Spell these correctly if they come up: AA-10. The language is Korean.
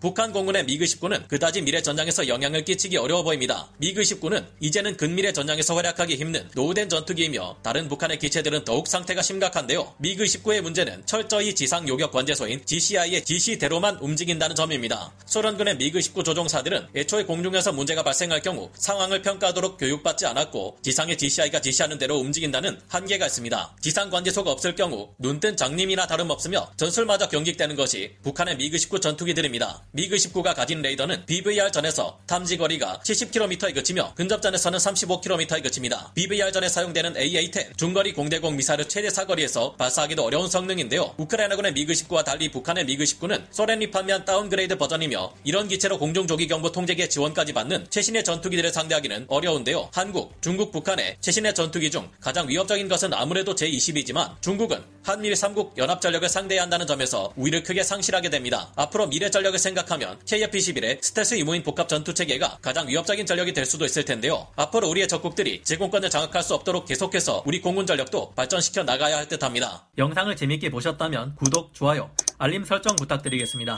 북한 공군의 미그-29는 그다지 미래 전장에서 영향을 끼치기 어려워 보입니다. 미그-29는 이제는 근미래 전장에서 활약하기 힘든 노후된 전투기이며 다른 북한의 기체들은 더욱 상태가 심각한데요. 미그-29의 문제는 철저히 지상 요격 관제소인 GCI의 지시대로만 움직인다는 점입니다. 소련군의 미그-19 조종사들은 애초에 공중에서 문제가 발생할 경우 상황을 평가하도록 교육받지 않았고 지상의 GCI가 지시하는 대로 움직인다는 한계가 있습니다. 지상 관제소가 없을 경우 눈뜬 장님이나 다름없으며 전술마저 경직되는 것이 북한의 미그-19 전투기들입니다. 미그-19가 가진 레이더는 BVR전에서 탐지거리가 70km에 그치며 근접전에서는 35km에 그칩니다. BVR전에 사용되는 AA-10 중거리 공대공 미사일을 최대 사거리에서 발사하기도 어려운 성능인데요. 우크라이나군의 미그-19와 달리 북한의 미그-19는 소련이 판매한 다운그레이드 버전이며 이런 기체로 공중조기경보 통제기의 지원까지 받는 최신의 전투기들을 상대하기는 어려운데요. 한국, 중국, 북한의 최신의 전투기 중 가장 위협적인 것은 아무래도 제20이지만 중국은 한미일 3국 연합전력을 상대해야 한다는 점에서 우위를 크게 상실하게 됩니다. 앞으로 미래전력을 생각하면 KF-21의 스텔스 유무인 복합 전투체계가 가장 위협적인 전력이 될 수도 있을 텐데요. 앞으로 우리의 적국들이 제공권을 장악할 수 없도록 계속해서 우리 공군 전력도 발전시켜 나가야 할 듯합니다. 영상을 재밌게 보셨다면 구독, 좋아요, 알림 설정 부탁드리겠습니다.